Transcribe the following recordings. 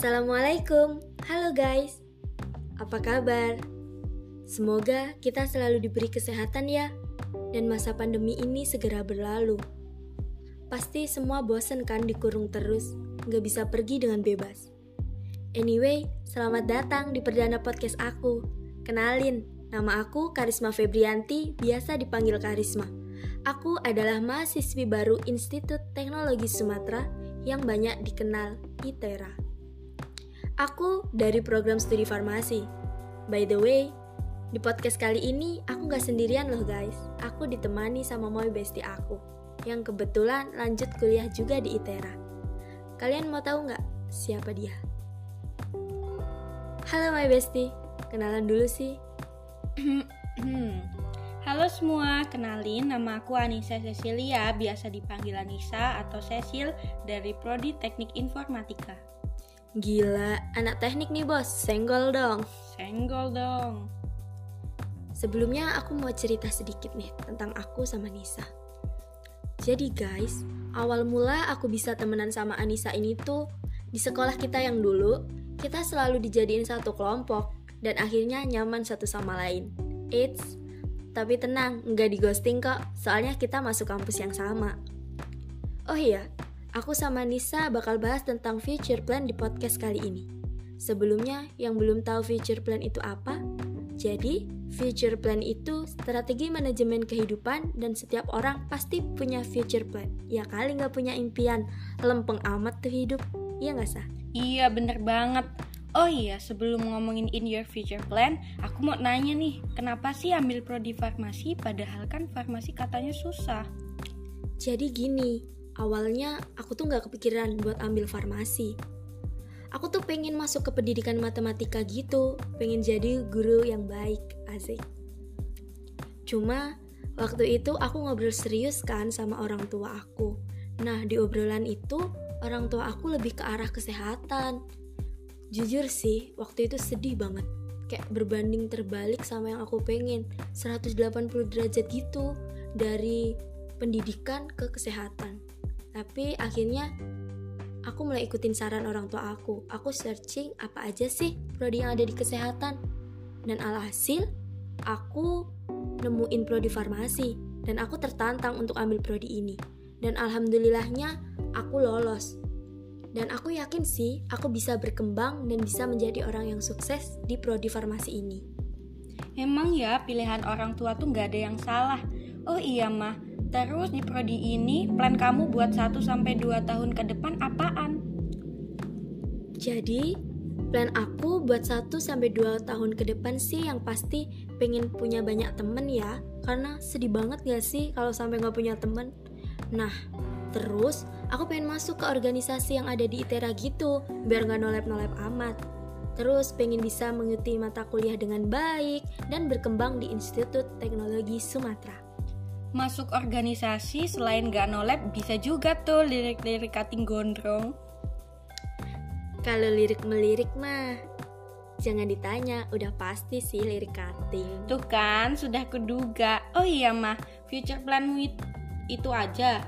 Assalamualaikum, halo guys, apa kabar? Semoga kita selalu diberi kesehatan ya, dan masa pandemi ini segera berlalu. Pasti semua bosen kan dikurung terus, gak bisa pergi dengan bebas. Anyway, selamat datang di perdana podcast aku. Kenalin, nama aku Karisma Febrianti, biasa dipanggil Karisma. Aku adalah mahasiswi baru Institut Teknologi Sumatera yang banyak dikenal ITERA. Aku dari program studi farmasi. By the way, di podcast kali ini aku gak sendirian loh guys. Aku ditemani sama moi bestie aku, yang kebetulan lanjut kuliah juga di ITERA. Kalian mau tahu gak siapa dia? Halo moi bestie, kenalan dulu sih. Halo semua, kenalin nama aku Anissa Cecilia, biasa dipanggil Anissa atau Cecil dari Prodi Teknik Informatika. Gila, anak teknik nih bos, senggol dong. Sebelumnya aku mau cerita sedikit nih tentang aku sama Anissa. Jadi guys, awal mula aku bisa temenan sama Anissa ini tuh di sekolah kita yang dulu, kita selalu dijadiin satu kelompok dan akhirnya nyaman satu sama lain. Eits, tapi tenang, nggak dighosting kok, soalnya kita masuk kampus yang sama. Oh iya, aku sama Anissa bakal bahas tentang future plan di podcast kali ini. Sebelumnya, yang belum tahu future plan itu apa? Jadi, future plan itu strategi manajemen kehidupan dan setiap orang pasti punya future plan. Ya kali nggak punya impian, lempeng amat tuh hidup. Iya nggak, Sa? Iya, bener banget. Oh iya, sebelum ngomongin in your future plan, aku mau nanya nih, kenapa sih ambil prodi farmasi padahal kan farmasi katanya susah? Jadi gini, awalnya aku tuh gak kepikiran buat ambil farmasi. Aku tuh pengen masuk ke pendidikan matematika gitu, pengen jadi guru yang baik, asik. Cuma waktu itu aku ngobrol serius kan sama orang tua aku. Nah di obrolan itu orang tua aku lebih ke arah kesehatan. Jujur sih waktu itu sedih banget, kayak berbanding terbalik sama yang aku pengen, 180 derajat gitu, dari pendidikan ke kesehatan. Tapi akhirnya aku mulai ikutin saran orang tua aku. Aku searching apa aja sih prodi yang ada di kesehatan. Dan alhasil aku nemuin prodi farmasi. Dan aku tertantang untuk ambil prodi ini. Dan alhamdulillahnya aku lolos. Dan aku yakin sih aku bisa berkembang dan bisa menjadi orang yang sukses di prodi farmasi ini. Emang ya pilihan orang tua tuh gak ada yang salah. Oh iya mah, terus di prodi ini, plan kamu buat 1-2 tahun ke depan apaan? Jadi, plan aku buat 1-2 tahun ke depan sih yang pasti pengen punya banyak temen ya. Karena sedih banget gak sih kalau sampai gak punya temen? Nah, terus aku pengen masuk ke organisasi yang ada di ITERA gitu, biar gak nolep-nolep amat. Terus pengen bisa mengikuti mata kuliah dengan baik dan berkembang di Institut Teknologi Sumatera. Masuk organisasi selain gak nolep bisa juga tuh lirik-lirik kating gondrong. Kalau lirik melirik mah jangan ditanya, udah pasti sih lirik kating. Tuh kan, sudah kuduga. Oh iya mah, future planmu itu aja?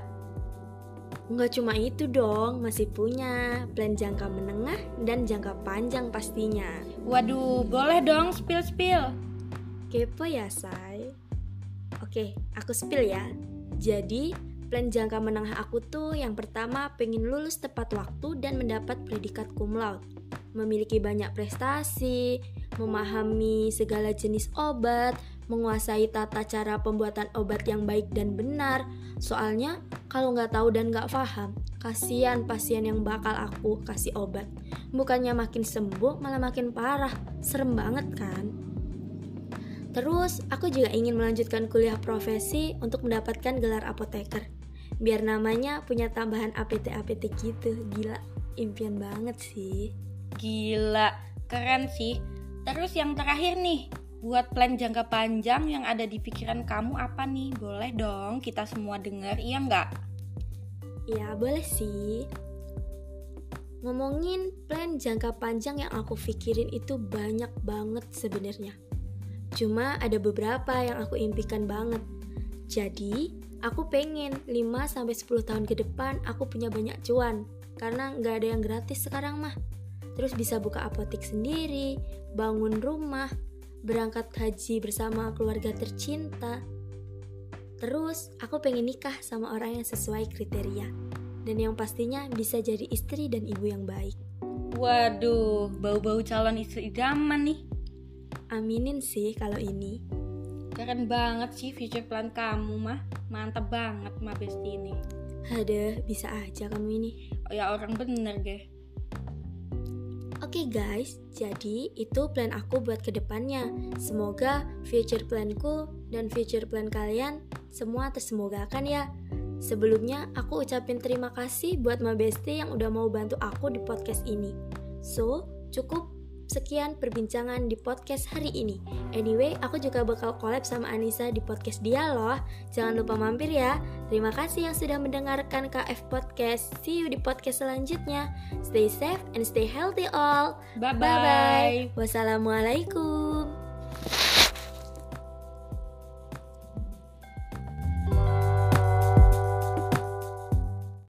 Nggak cuma itu dong, masih punya plan jangka menengah dan jangka panjang pastinya. Waduh, boleh dong spill-spill. Kepo ya say. Oke, aku spill ya. Jadi, plan jangka menengah aku tuh yang pertama pengen lulus tepat waktu dan mendapat predikat cum laude. Memiliki banyak prestasi, memahami segala jenis obat, menguasai tata cara pembuatan obat yang baik dan benar. Soalnya, kalau nggak tahu dan nggak paham, kasihan pasien yang bakal aku kasih obat. Bukannya makin sembuh, malah makin parah. Serem banget kan? Terus, aku juga ingin melanjutkan kuliah profesi untuk mendapatkan gelar apoteker. Biar namanya punya tambahan APT-APT gitu. Gila, impian banget sih. Gila, keren sih. Terus yang terakhir nih, buat plan jangka panjang yang ada di pikiran kamu apa nih? Boleh dong kita semua dengar, iya nggak? Iya, boleh sih. Ngomongin plan jangka panjang yang aku pikirin itu banyak banget sebenarnya. Cuma ada beberapa yang aku impikan banget. Jadi, aku pengen 5-10 tahun ke depan aku punya banyak cuan. Karena nggak ada yang gratis sekarang mah. terus bisa buka apotek sendiri, bangun rumah, berangkat haji bersama keluarga tercinta. Terus, aku pengen nikah sama orang yang sesuai kriteria, dan yang pastinya bisa jadi istri dan ibu yang baik. Waduh, bau-bau calon istri idaman nih. Aminin sih kalau ini. Keren banget sih future plan kamu mah. Mantap banget mah besti ini. Aduh, bisa aja kamu ini. Oh ya, orang bener deh. Oke guys, jadi itu plan aku buat kedepannya. Semoga future planku dan future plan kalian semua tersemogakan ya. Sebelumnya aku ucapin terima kasih buat Ma Besti yang udah mau bantu aku di podcast ini. So, cukup sekian perbincangan di podcast hari ini. Anyway, aku juga bakal collab sama Anissa di podcast dia loh. Jangan lupa mampir ya. Terima kasih yang sudah mendengarkan KF Podcast. See you di podcast selanjutnya. Stay safe and stay healthy all. Bye-bye. Wassalamualaikum.